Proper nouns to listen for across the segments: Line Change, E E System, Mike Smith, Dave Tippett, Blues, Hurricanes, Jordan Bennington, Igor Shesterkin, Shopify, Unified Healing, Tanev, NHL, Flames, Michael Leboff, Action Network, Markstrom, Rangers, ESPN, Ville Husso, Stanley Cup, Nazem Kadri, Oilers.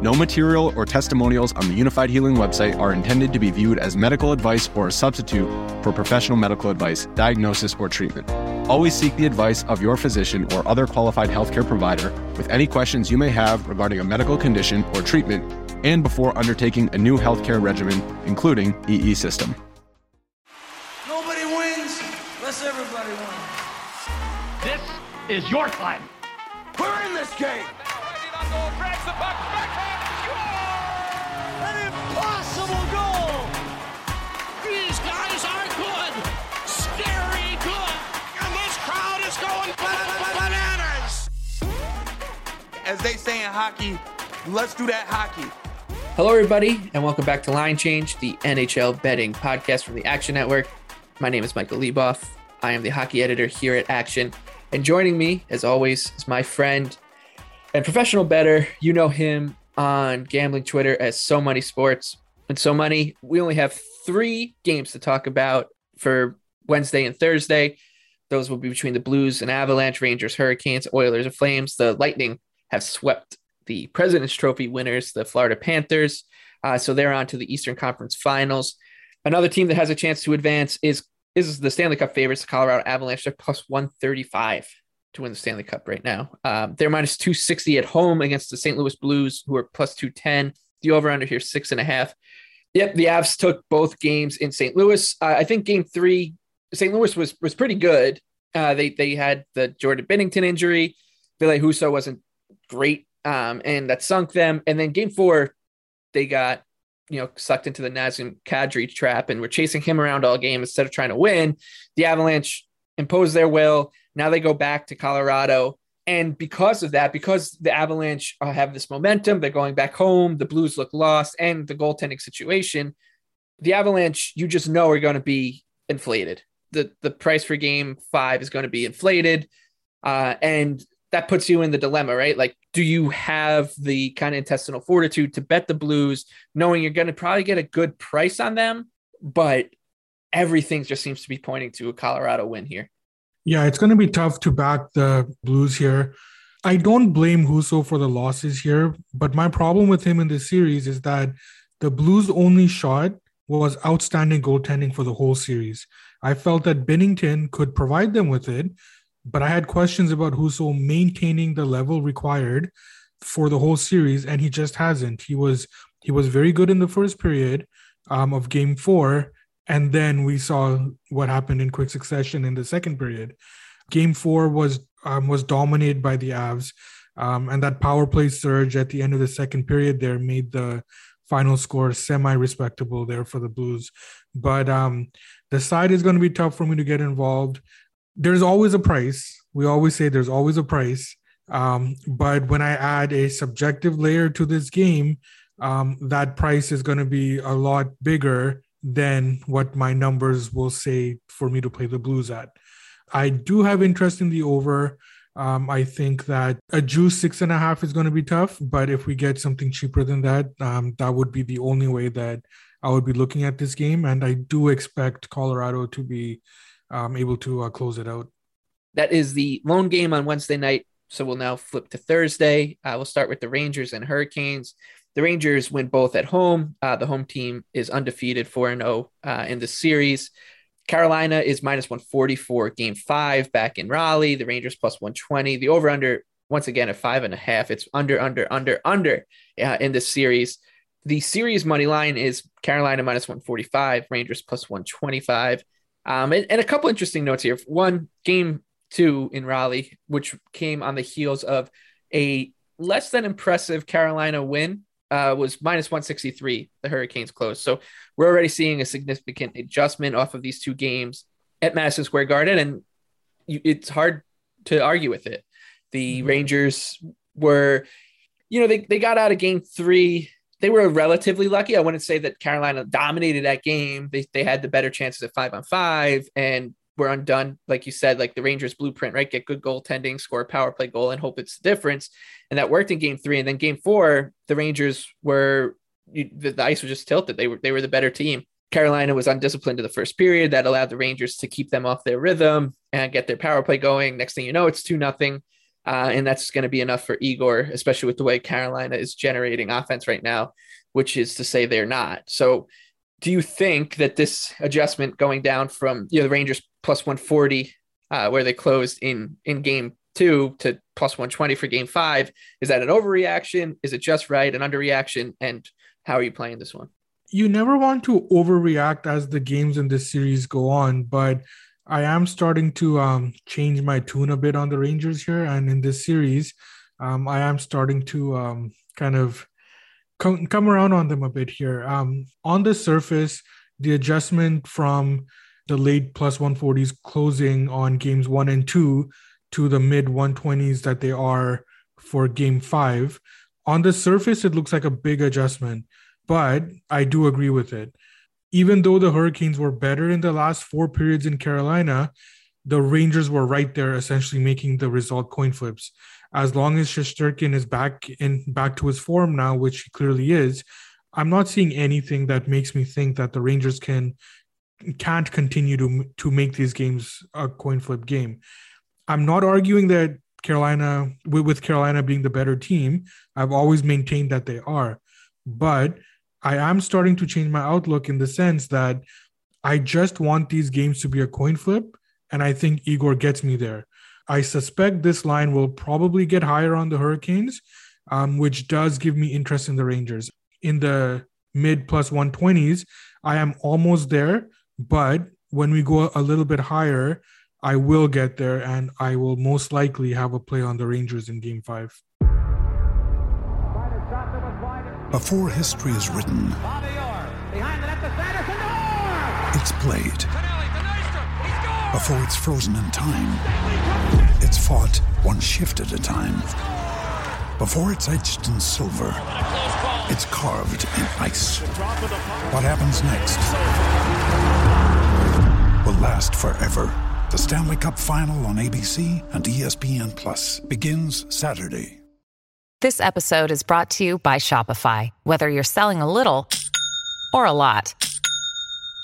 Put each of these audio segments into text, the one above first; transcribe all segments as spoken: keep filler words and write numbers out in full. No material or testimonials on the Unified Healing website are intended to be viewed as medical advice or a substitute for professional medical advice, diagnosis, or treatment. Always seek the advice of your physician or other qualified healthcare provider with any questions you may have regarding a medical condition or treatment and before undertaking a new healthcare regimen, including E E System. Nobody wins unless everybody wins. This is your time. We're in this game. An impossible goal. These guys are good. Scary good. And this crowd is going bananas. As they say in hockey, let's do that hockey. Hello, everybody, and welcome back to Line Change, the N H L betting podcast from the Action Network. My name is Michael Leboff. I am the hockey editor here at Action. And joining me, as always, is my friend and professional bettor. You know him on gambling Twitter as So Money Sports. And So Money, we only have three games to talk about for Wednesday and Thursday. Those will be between the Blues and Avalanche, Rangers, Hurricanes, Oilers, and Flames. The Lightning have swept the President's Trophy winners, the Florida Panthers. Uh, so they're on to the Eastern Conference Finals. Another team that has a chance to advance is is the Stanley Cup favorites, the Colorado Avalanche. They're plus one thirty-five to win the Stanley Cup right now. Um, they're minus two sixty at home against the Saint Louis Blues, who are plus two ten. The over-under here, six and a half. Yep, the Avs took both games in Saint Louis. Uh, I think game three, Saint Louis was was pretty good. Uh, they they had the Jordan Bennington injury. Ville Husso wasn't great, um, and that sunk them. And then game four, they got you know, sucked into the Nazem Kadri trap and were chasing him around all game instead of trying to win. The Avalanche imposed their will. Now they go back to Colorado. And because of that, because the Avalanche have this momentum, they're going back home, the Blues look lost, and the goaltending situation, the Avalanche, you just know, are going to be inflated. The the price for game five is going to be inflated. Uh, and that puts you in the dilemma, right? Like, do you have the kind of intestinal fortitude to bet the Blues knowing you're going to probably get a good price on them, but everything just seems to be pointing to a Colorado win here? Yeah, it's going to be tough to back the Blues here. I don't blame Husso for the losses here, but my problem with him in this series is that the Blues' only shot was outstanding goaltending for the whole series. I felt that Bennington could provide them with it, but I had questions about Husso maintaining the level required for the whole series, and he just hasn't. He was he was very good in the first period um, of Game Four, and then we saw what happened in quick succession in the second period. Game Four was um, was dominated by the Avs, um, and that power play surge at the end of the second period there made the final score semi-respectable there for the Blues. But um, the side is going to be tough for me to get involved. There's always a price. We always say there's always a price. Um, but when I add a subjective layer to this game, um, that price is going to be a lot bigger than what my numbers will say for me to play the Blues at. I do have interest in the over. Um, I think that a juice six and a half is going to be tough. But if we get something cheaper than that, um, that would be the only way that I would be looking at this game. And I do expect Colorado to be Um, able to uh, close it out. That is the lone game on Wednesday night. So we'll now flip to Thursday. Uh, we'll start with the Rangers and Hurricanes. The Rangers win both at home. Uh, the home team is undefeated four and oh uh, in the series. Carolina is minus one forty-four game five back in Raleigh. The Rangers plus one twenty. The over-under, once again, at five and a half. It's under, under, under, under uh, in this series. The series money line is Carolina minus one forty-five, Rangers plus one twenty-five. Um, and, and a couple interesting notes here. One, game two in Raleigh, which came on the heels of a less than impressive Carolina win uh, was minus one sixty-three. The Hurricanes closed. So we're already seeing a significant adjustment off of these two games at Madison Square Garden. And you, it's hard to argue with it. The Rangers were, you know, they, they got out of game three. They were relatively lucky. I wouldn't say that Carolina dominated that game. They they had the better chances at five on five and were undone. Like you said, like the Rangers blueprint, right? Get good goaltending, score a power play goal and hope it's the difference. And that worked in game three. And then game four, the Rangers were, you, the, the ice was just tilted. They were, they were the better team. Carolina was undisciplined in the first period. That allowed the Rangers to keep them off their rhythm and get their power play going. Next thing you know, it's two nothing. Uh, and that's going to be enough for Igor, especially with the way Carolina is generating offense right now, which is to say they're not. So do you think that this adjustment going down from, you know, the Rangers plus one forty, uh, where they closed in, in game two to plus one twenty for game five, is that an overreaction? Is it just right, an underreaction? And how are you playing this one? You never want to overreact as the games in this series go on, but I am starting to um, change my tune a bit on the Rangers here. And in this series, um, I am starting to um, kind of come, come around on them a bit here. Um, on the surface, the adjustment from the late plus one forties closing on games one and two to the mid one twenties that they are for game five, on the surface, it looks like a big adjustment, but I do agree with it. Even though the Hurricanes were better in the last four periods in Carolina, the Rangers were right there, essentially making the result coin flips. As long as Shesterkin is back in back to his form now, which he clearly is, I'm not seeing anything that makes me think that the Rangers can can't continue to to make these games a coin flip game. I'm not arguing that Carolina with Carolina being the better team. I've always maintained that they are, but I am starting to change my outlook in the sense that I just want these games to be a coin flip, and I think Igor gets me there. I suspect this line will probably get higher on the Hurricanes, um, which does give me interest in the Rangers. In the mid plus one twenties, I am almost there, but when we go a little bit higher, I will get there, and I will most likely have a play on the Rangers in Game five. Before history is written, it's played. Before it's frozen in time, it's fought one shift at a time. Before it's etched in silver, it's carved in ice. What happens next will last forever. The Stanley Cup Final on A B C and E S P N Plus begins Saturday. This episode is brought to you by Shopify. Whether you're selling a little or a lot,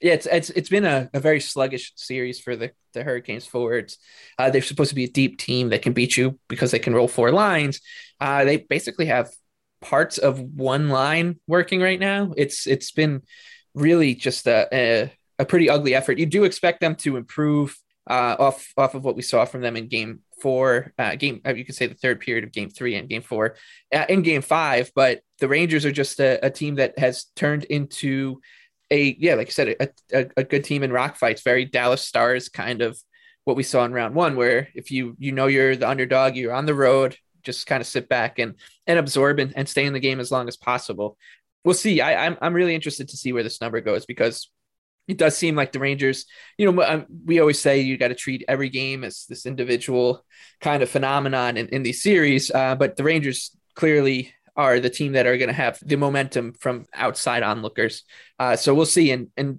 Yeah, it's it's it's been a, a very sluggish series for the, the Hurricanes forwards. Uh, they're supposed to be a deep team that can beat you because they can roll four lines. Uh, they basically have parts of one line working right now. It's it's been really just a a, a pretty ugly effort. You do expect them to improve uh, off off of what we saw from them in game four, uh, game you could say the third period of game three and game four, uh, in game five. But the Rangers are just a, a team that has turned into A, yeah, like you said, a, a, a good team in rock fights, very Dallas Stars kind of what we saw in round one, where if you, you know, you're the underdog, you're on the road, just kind of sit back and, and absorb and, and stay in the game as long as possible. We'll see. I, I'm, I'm really interested to see where this number goes, because it does seem like the Rangers, you know, we always say you got to treat every game as this individual kind of phenomenon in, in these series. Uh, but the Rangers clearly are the team that are going to have the momentum from outside onlookers. Uh, so we'll see. And and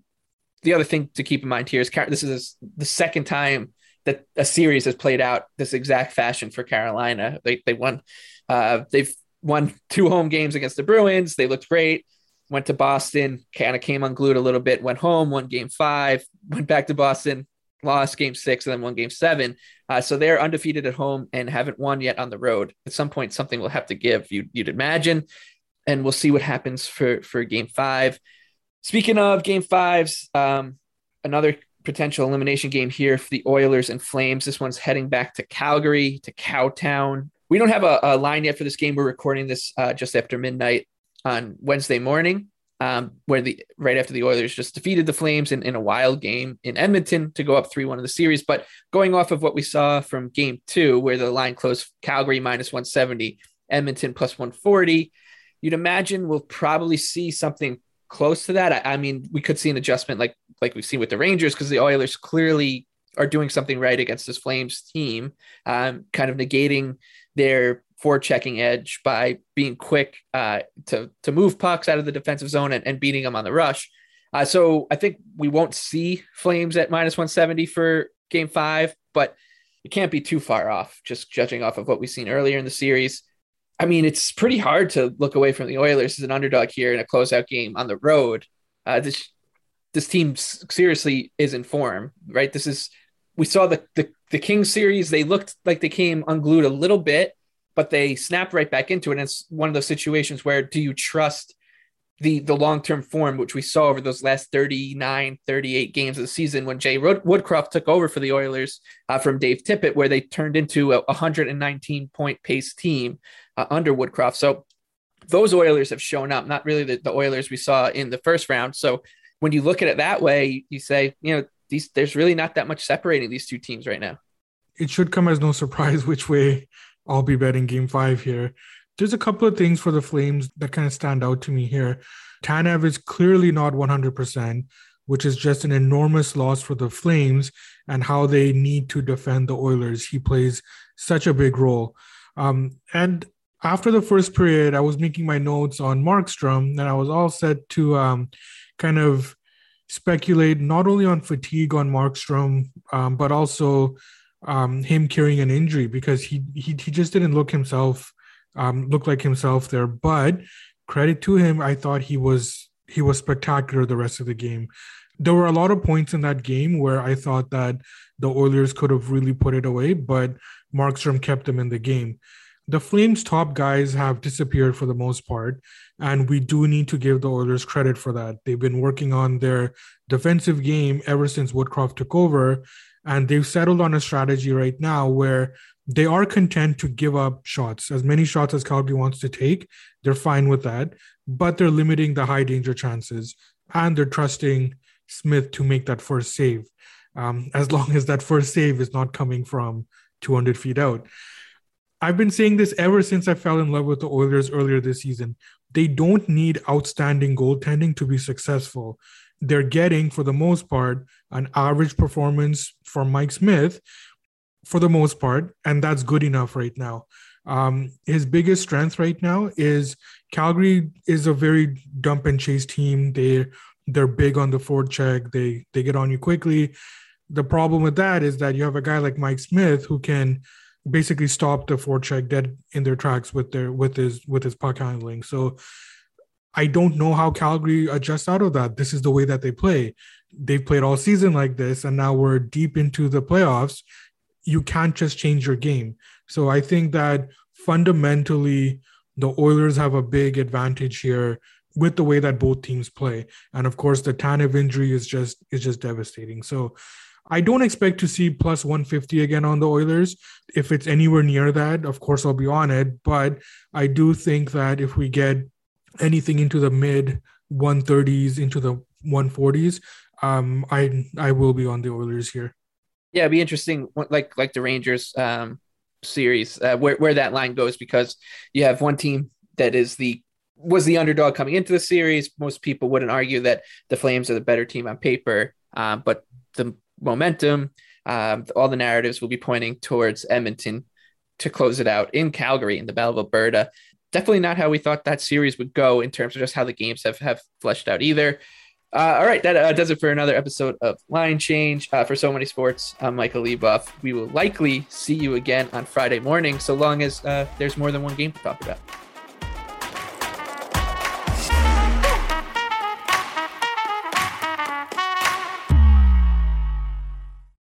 the other thing to keep in mind here is Car- this is the second time that a series has played out this exact fashion for Carolina. They they won. Uh, they've won two home games against the Bruins. They looked great. Went to Boston, kind of came unglued a little bit, went home, won game five, went back to Boston, lost game six, and then won game seven. Uh, so they're undefeated at home and haven't won yet on the road. At some point, something will have to give, you, you'd imagine. And we'll see what happens for, for game five. Speaking of game fives, um, another potential elimination game here for the Oilers and Flames. This one's heading back to Calgary, to Cowtown. We don't have a, a line yet for this game. We're recording this uh, just after midnight on Wednesday morning, um, where the right after the Oilers just defeated the Flames in, in a wild game in Edmonton to go up three one in the series. But going off of what we saw from game two, where the line closed Calgary minus one seventy, Edmonton plus one forty, you'd imagine we'll probably see something close to that. I, I mean, we could see an adjustment like like we've seen with the Rangers, because the Oilers clearly are doing something right against this Flames team, um, kind of negating their forechecking edge by being quick uh, to, to move pucks out of the defensive zone and, and beating them on the rush. Uh, so I think we won't see Flames at minus one seventy for game five, but it can't be too far off, just judging off of what we've seen earlier in the series. I mean, it's pretty hard to look away from the Oilers as an underdog here in a closeout game on the road. Uh, this this team seriously is in form, right? This is we saw the, the the Kings series. They looked like they came unglued a little bit, but they snapped right back into it. And it's one of those situations where do you trust the the long-term form, which we saw over those last thirty-nine, thirty-eight games of the season when Jay Woodcroft took over for the Oilers uh, from Dave Tippett, where they turned into a one nineteen point pace team uh, under Woodcroft. So those Oilers have shown up, not really the, the Oilers we saw in the first round. So when you look at it that way, you say, you know, these there's really not that much separating these two teams right now. It should come as no surprise which way I'll be betting game five here. There's a couple of things for the Flames that kind of stand out to me here. Tanev is clearly not one hundred percent, which is just an enormous loss for the Flames and how they need to defend the Oilers. He plays such a big role. Um, and after the first period, I was making my notes on Markstrom, and I was all set to um, kind of speculate not only on fatigue on Markstrom, um, but also um, him carrying an injury, because he he, he just didn't look himself Um, looked like himself there, but credit to him, I thought he was he was spectacular the rest of the game. There were a lot of points in that game where I thought that the Oilers could have really put it away, but Markstrom kept them in the game. The Flames' top guys have disappeared for the most part, and we do need to give the Oilers credit for that. They've been working on their defensive game ever since Woodcroft took over, and they've settled on a strategy right now where they are content to give up shots. As many shots as Calgary wants to take, they're fine with that, but they're limiting the high danger chances, and they're trusting Smith to make that first save, um, as long as that first save is not coming from two hundred feet out. I've been saying this ever since I fell in love with the Oilers earlier this season. They don't need outstanding goaltending to be successful. They're getting, for the most part, an average performance from Mike Smith, for the most part, and that's good enough right now. Um, his biggest strength right now is Calgary is a very dump and chase team. They, they're big on the forecheck. They, they get on you quickly. The problem with that is that you have a guy like Mike Smith who can basically stop the forecheck dead in their tracks with their with his with his puck handling. So I don't know how Calgary adjusts out of that. This is the way that they play. They've played all season like this, and now we're deep into the playoffs. You can't just change your game. So I think that fundamentally, the Oilers have a big advantage here with the way that both teams play. And of course, the Tanev injury is just is just devastating. So I don't expect to see plus one fifty again on the Oilers. If it's anywhere near that, of course, I'll be on it. But I do think that if we get anything into the mid one thirties, into the one forties, um, I I will be on the Oilers here. Yeah, it'd be interesting, like like the Rangers um, series, uh, where where that line goes, because you have one team that is the was the underdog coming into the series. Most people wouldn't argue that the Flames are the better team on paper, um, but the momentum, um, all the narratives will be pointing towards Edmonton to close it out in Calgary in the Battle of Alberta. Definitely not how we thought that series would go in terms of just how the games have have fleshed out either. Uh, all right, that uh, does it for another episode of Line Change. Uh, for So Money Sports, I'm Michael Leboff. We will likely see you again on Friday morning, so long as uh, there's more than one game to talk about.